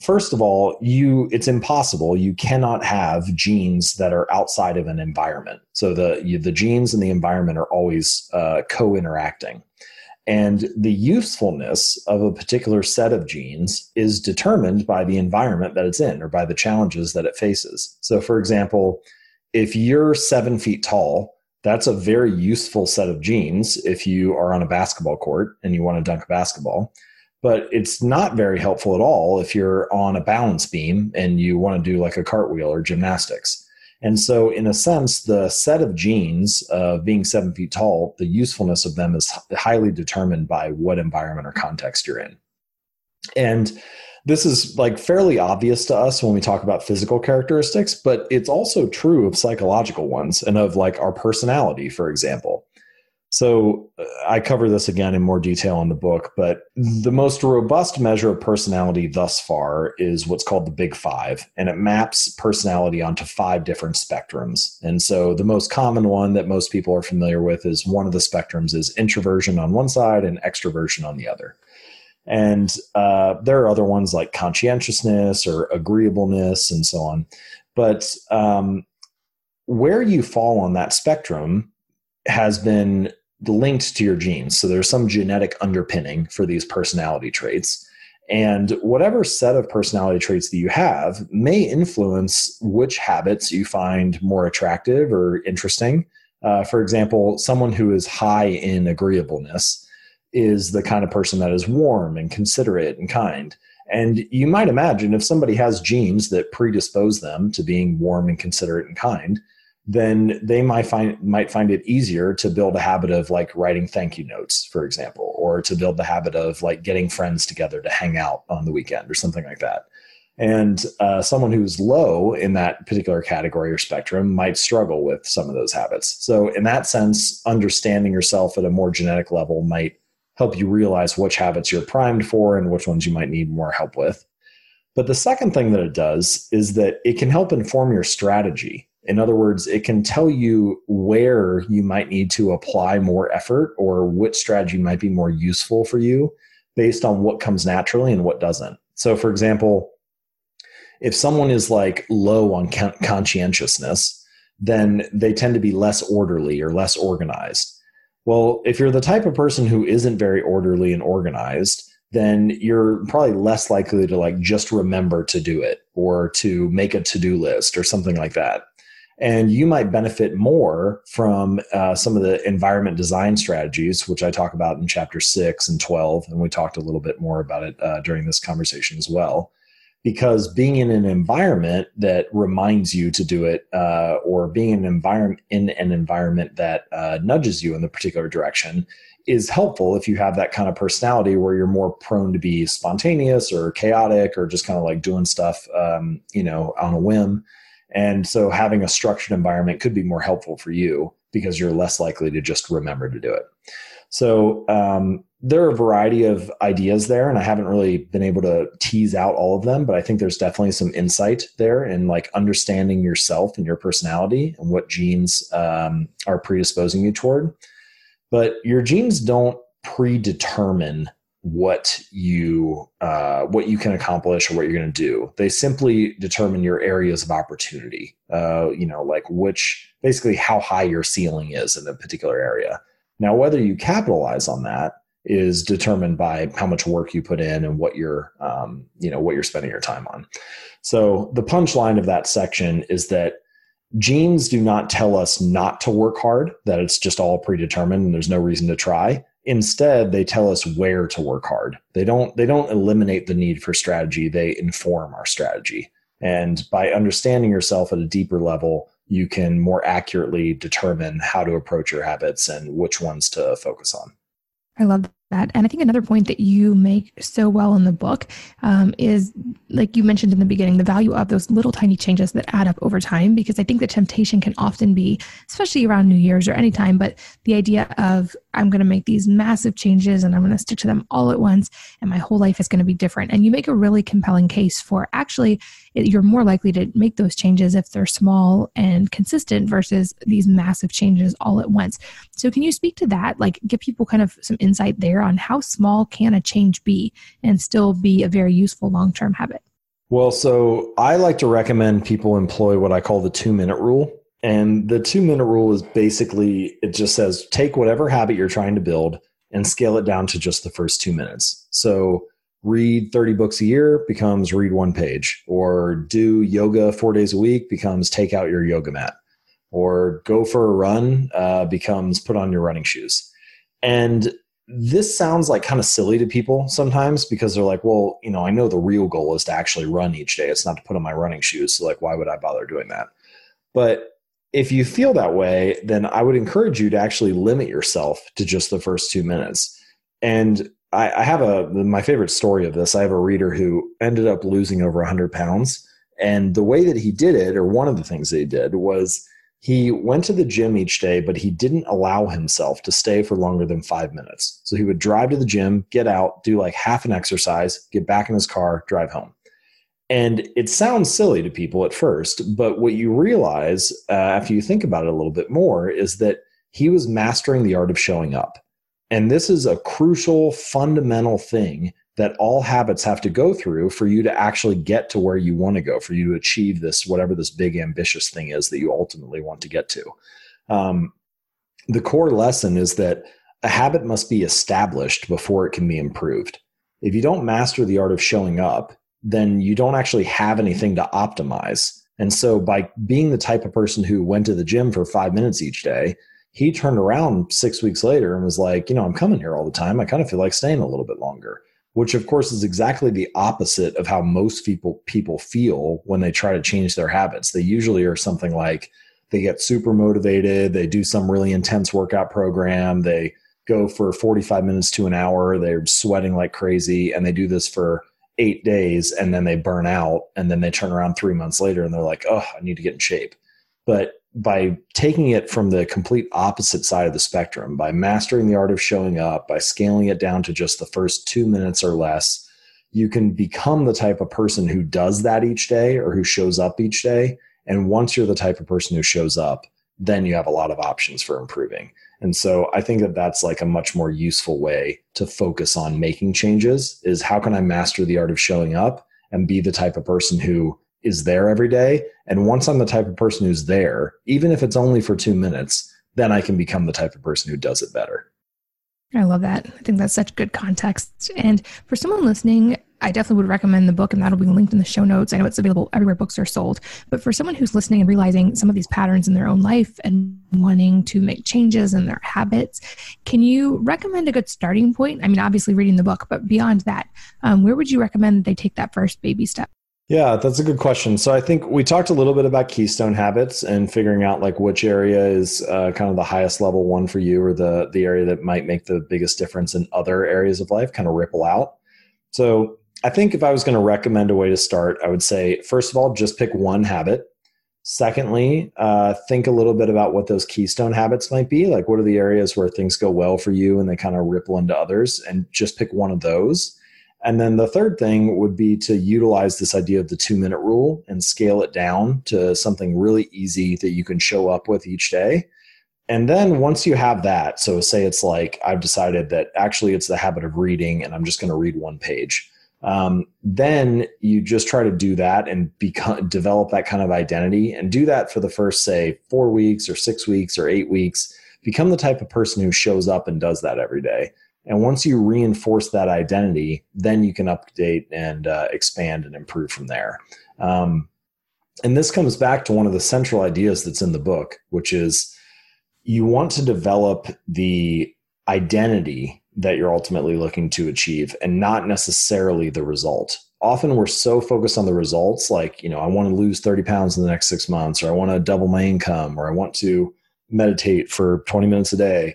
first of all, you it's impossible. You cannot have genes that are outside of an environment. So the, you, the genes and the environment are always uh, co-interacting. And the usefulness of a particular set of genes is determined by the environment that it's in or by the challenges that it faces. So for example, if you're seven feet tall, that's a very useful set of genes if you are on a basketball court and you want to dunk a basketball. But it's not very helpful at all if you're on a balance beam and you want to do like a cartwheel or gymnastics. And so in a sense, the set of genes of uh, being seven feet tall, the usefulness of them is highly determined by what environment or context you're in. And this is like fairly obvious to us when we talk about physical characteristics, but it's also true of psychological ones and of like our personality, for example. So I cover this again in more detail in the book, but the most robust measure of personality thus far is what's called the Big Five, and it maps personality onto five different spectrums. And so the most common one that most people are familiar with is one of the spectrums is introversion on one side and extroversion on the other. And uh, there are other ones like conscientiousness or agreeableness and so on. But um, where you fall on that spectrum has been linked to your genes. So there's some genetic underpinning for these personality traits. And whatever set of personality traits that you have may influence which habits you find more attractive or interesting. Uh, for example, someone who is high in agreeableness is the kind of person that is warm and considerate and kind. And you might imagine if somebody has genes that predispose them to being warm and considerate and kind, then they might find might find it easier to build a habit of like writing thank you notes, for example, or to build the habit of like getting friends together to hang out on the weekend or something like that. And uh, someone who's low in that particular category or spectrum might struggle with some of those habits. So in that sense, understanding yourself at a more genetic level might help you realize which habits you're primed for and which ones you might need more help with. But the second thing that it does is that it can help inform your strategy. In other words, it can tell you where you might need to apply more effort or which strategy might be more useful for you based on what comes naturally and what doesn't. So for example, if someone is like low on conscientiousness, then they tend to be less orderly or less organized. Well, if you're the type of person who isn't very orderly and organized, then you're probably less likely to like just remember to do it or to make a to-do list or something like that. And you might benefit more from uh, some of the environment design strategies, which I talk about in chapter six and twelve. And we talked a little bit more about it uh, during this conversation as well, because being in an environment that reminds you to do it uh, or being in an environment in an environment that uh, nudges you in the particular direction is helpful if you have that kind of personality where you're more prone to be spontaneous or chaotic or just kind of like doing stuff, um, you know, on a whim. And so having a structured environment could be more helpful for you because you're less likely to just remember to do it. So um, there are a variety of ideas there, and I haven't really been able to tease out all of them, but I think there's definitely some insight there in like understanding yourself and your personality and what genes um, are predisposing you toward. But your genes don't predetermine what you uh, what you can accomplish or what you're going to do. They simply determine your areas of opportunity, uh, you know, like which basically how high your ceiling is in a particular area. Now, whether you capitalize on that is determined by how much work you put in and what you're, um, you know, what you're spending your time on. So the punchline of that section is that genes do not tell us not to work hard, that it's just all predetermined and there's no reason to try. Instead, they tell us where to work hard. They don't they don't eliminate the need for strategy. They inform our strategy. And by understanding yourself at a deeper level, you can more accurately determine how to approach your habits and which ones to focus on. I love that. And I think another point that you make so well in the book um, is, like you mentioned in the beginning, the value of those little tiny changes that add up over time, because I think the temptation can often be, especially around New Year's or any time, but the idea of I'm going to make these massive changes and I'm going to stick to them all at once and my whole life is going to be different. And you make a really compelling case for actually it, you're more likely to make those changes if they're small and consistent versus these massive changes all at once. So can you speak to that? Like give people kind of some insight there on how small can a change be and still be a very useful long-term habit? Well, so I like to recommend people employ what I call the two-minute rule. And the two-minute rule is basically, it just says, take whatever habit you're trying to build, and scale it down to just the first two minutes. So read thirty books a year becomes read one page, or do yoga four days a week becomes take out your yoga mat, or go for a run uh, becomes put on your running shoes. And this sounds like kind of silly to people sometimes, because they're like, well, you know, I know the real goal is to actually run each day. It's not to put on my running shoes. So like, why would I bother doing that? But if you feel that way, then I would encourage you to actually limit yourself to just the first two minutes. And I, I have a, my favorite story of this. I have a reader who ended up losing over one hundred pounds. And the way that he did it, or one of the things that he did, was he went to the gym each day, but he didn't allow himself to stay for longer than five minutes. So he would drive to the gym, get out, do like half an exercise, get back in his car, drive home. And it sounds silly to people at first, but what you realize uh, after you think about it a little bit more is that he was mastering the art of showing up. And this is a crucial, fundamental thing that all habits have to go through for you to actually get to where you want to go, for you to achieve this, whatever this big ambitious thing is that you ultimately want to get to. Um, the core lesson is that a habit must be established before it can be improved. If you don't master the art of showing up, then you don't actually have anything to optimize. And so by being the type of person who went to the gym for five minutes each day, he turned around six weeks later and was like, you know, I'm coming here all the time. I kind of feel like staying a little bit longer, which of course is exactly the opposite of how most people people feel when they try to change their habits. They usually are something like they get super motivated. They do some really intense workout program. They go for forty-five minutes to an hour. They're sweating like crazy. And they do this for eight days and then they burn out, and then they turn around three months later and they're like, oh, I need to get in shape. But by taking it from the complete opposite side of the spectrum, by mastering the art of showing up, by scaling it down to just the first two minutes or less, you can become the type of person who does that each day, or who shows up each day. And once you're the type of person who shows up, then you have a lot of options for improving. And so I think that that's like a much more useful way to focus on making changes, is how can I master the art of showing up and be the type of person who is there every day? And once I'm the type of person who's there, even if it's only for two minutes, then I can become the type of person who does it better. I love that. I think that's such good context. And for someone listening, I definitely would recommend the book, and that'll be linked in the show notes. I know it's available everywhere books are sold, but for someone who's listening and realizing some of these patterns in their own life and wanting to make changes in their habits, can you recommend a good starting point? I mean, obviously reading the book, but beyond that, um, where would you recommend they take that first baby step? Yeah, that's a good question. So I think we talked a little bit about keystone habits and figuring out like which area is uh, kind of the highest level one for you, or the the area that might make the biggest difference in other areas of life, kind of ripple out. So I think if I was going to recommend a way to start, I would say, first of all, just pick one habit. Secondly, uh, think a little bit about what those keystone habits might be. Like, what are the areas where things go well for you and they kind of ripple into others, and just pick one of those. And then the third thing would be to utilize this idea of the two-minute rule and scale it down to something really easy that you can show up with each day. And then once you have that, so say it's like, I've decided that actually it's the habit of reading and I'm just going to read one page. Um, then you just try to do that and become, develop that kind of identity, and do that for the first, say, four weeks or six weeks or eight weeks. Become the type of person who shows up and does that every day. And once you reinforce that identity, then you can update and uh, expand and improve from there. Um, and this comes back to one of the central ideas that's in the book, which is you want to develop the identity that you're ultimately looking to achieve, and not necessarily the result. Often we're so focused on the results, like, you know, I want to lose thirty pounds in the next six months, or I want to double my income, or I want to meditate for twenty minutes a day.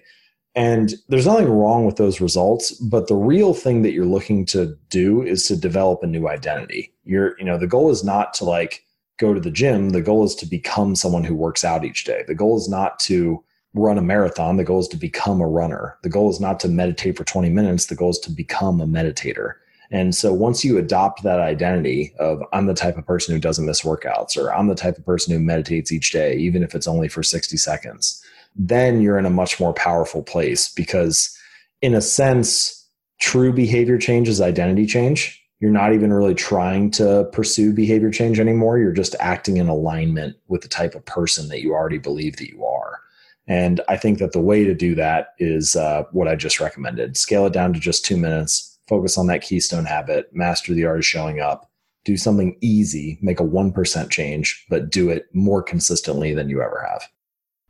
And there's nothing wrong with those results, but the real thing that you're looking to do is to develop a new identity. You're, you know, the goal is not to like go to the gym. The goal is to become someone who works out each day. The goal is not to run a marathon. The goal is to become a runner. The goal is not to meditate for twenty minutes. The goal is to become a meditator. And so once you adopt that identity of, I'm the type of person who doesn't miss workouts, or I'm the type of person who meditates each day, even if it's only for sixty seconds, then you're in a much more powerful place, because in a sense, true behavior change is identity change. You're not even really trying to pursue behavior change anymore. You're just acting in alignment with the type of person that you already believe that you are. And I think that the way to do that is uh, what I just recommended. Scale it down to just two minutes, focus on that keystone habit, master the art of showing up, do something easy, make a one percent change, but do it more consistently than you ever have.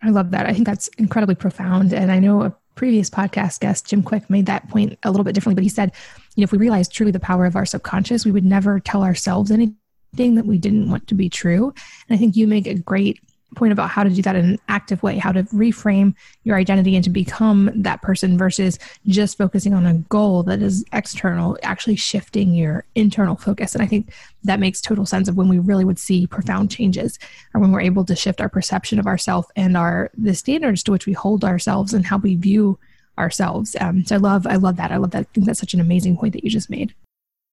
I love that. I think that's incredibly profound. And I know a previous podcast guest, Jim Quick, made that point a little bit differently, but he said, you know, if we realized truly the power of our subconscious, we would never tell ourselves anything that we didn't want to be true. And I think you make a great point about how to do that in an active way, how to reframe your identity and to become that person versus just focusing on a goal that is external, actually shifting your internal focus. And I think that makes total sense of when we really would see profound changes, or when we're able to shift our perception of ourselves and our the standards to which we hold ourselves and how we view ourselves. Um, so I love, I love that. I love that. I think that's such an amazing point that you just made.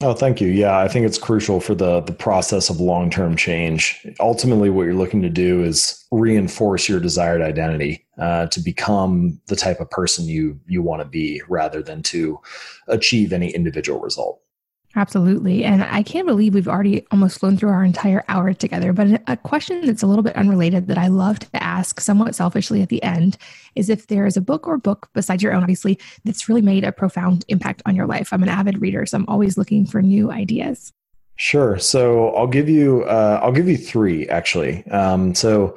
Oh, thank you. Yeah, I think it's crucial for the the process of long-term change. Ultimately, what you're looking to do is reinforce your desired identity uh, to become the type of person you you want to be, rather than to achieve any individual result. Absolutely. And I can't believe we've already almost flown through our entire hour together. But a question that's a little bit unrelated that I love to ask somewhat selfishly at the end is if there is a book or book besides your own, obviously, that's really made a profound impact on your life. I'm an avid reader, so I'm always looking for new ideas. Sure. So I'll give you, uh, I'll give you three actually. Um, so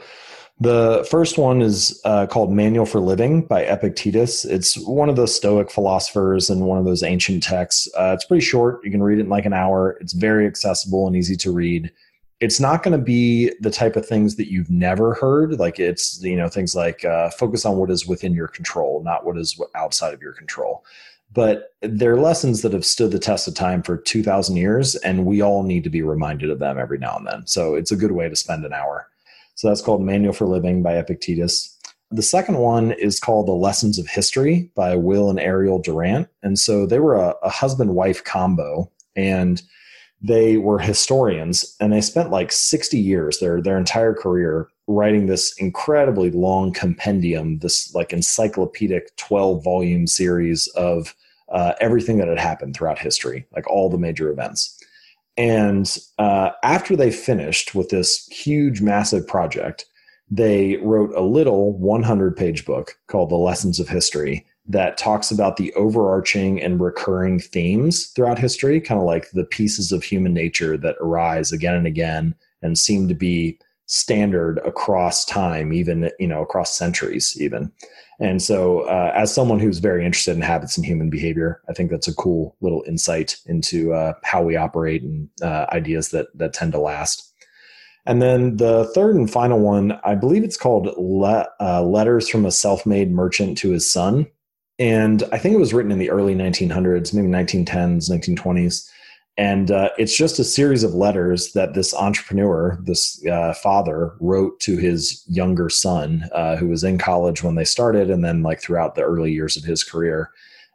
The first one is uh, called Manual for Living by Epictetus. It's one of those Stoic philosophers and one of those ancient texts. Uh, it's pretty short. You can read it in like an hour. It's very accessible and easy to read. It's not going to be the type of things that you've never heard. Like it's, you know, things like uh, focus on what is within your control, not what is outside of your control. But they're lessons that have stood the test of time for two thousand years, and we all need to be reminded of them every now and then. So it's a good way to spend an hour. So that's called Manual for Living by Epictetus. The second one is called The Lessons of History by Will and Ariel Durant. And so they were a, a husband-wife combo, and they were historians, and they spent like sixty years, their, their entire career, writing this incredibly long compendium, this like encyclopedic twelve-volume series of uh, everything that had happened throughout history, like all the major events. And uh, after they finished with this huge, massive project, they wrote a little one hundred page book called The Lessons of History that talks about the overarching and recurring themes throughout history, kind of like the pieces of human nature that arise again and again and seem to be standard across time, even, you know, across centuries even. And so uh, as someone who's very interested in habits and human behavior, I think that's a cool little insight into uh, how we operate and uh, ideas that that tend to last. And then the third and final one, I believe it's called Le- uh, Letters from a Self-Made Merchant to His Son. And I think it was written in the early nineteen hundreds, maybe nineteen tens, nineteen twenties. And uh, it's just a series of letters that this entrepreneur, this uh, father, wrote to his younger son, uh, who was in college when they started, and then like throughout the early years of his career.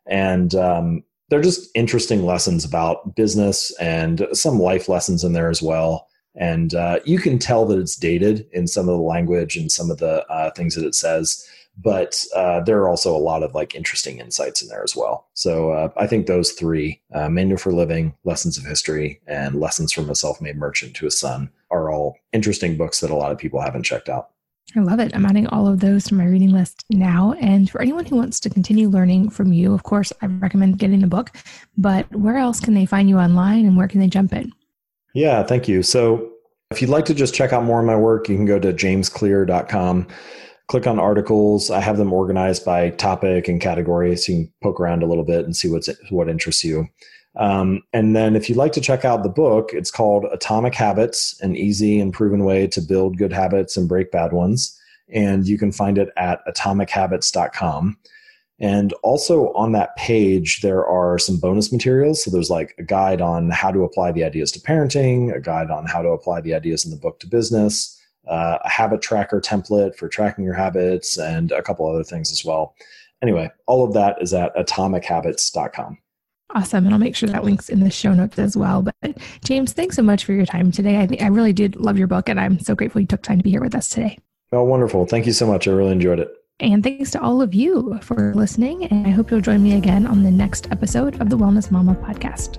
And um, they're just interesting lessons about business and some life lessons in there as well. And uh, you can tell that it's dated in some of the language and some of the uh, things that it says. But uh, there are also a lot of like interesting insights in there as well. So uh, I think those three, uh, Manual for Living, Lessons of History, and Lessons from a Self-Made Merchant to His Son, are all interesting books that a lot of people haven't checked out. I love it. I'm adding all of those to my reading list now. And for anyone who wants to continue learning from you, of course, I recommend getting the book. But where else can they find you online, and where can they jump in? Yeah, thank you. So if you'd like to just check out more of my work, you can go to james clear dot com. Click on articles. I have them organized by topic and category, so you can poke around a little bit and see what's what interests you. Um, and then if you'd like to check out the book, it's called Atomic Habits, an easy and proven way to build good habits and break bad ones. And you can find it at atomic habits dot com. And also on that page, there are some bonus materials. So there's like a guide on how to apply the ideas to parenting, a guide on how to apply the ideas in the book to business, Uh, a habit tracker template for tracking your habits, and a couple other things as well. Anyway, all of that is at atomic habits dot com. Awesome. And I'll make sure that link's in the show notes as well. But James, thanks so much for your time today. I think I really did love your book, and I'm so grateful you took time to be here with us today. Oh, wonderful. Thank you so much. I really enjoyed it. And thanks to all of you for listening. And I hope you'll join me again on the next episode of the Wellness Mama podcast.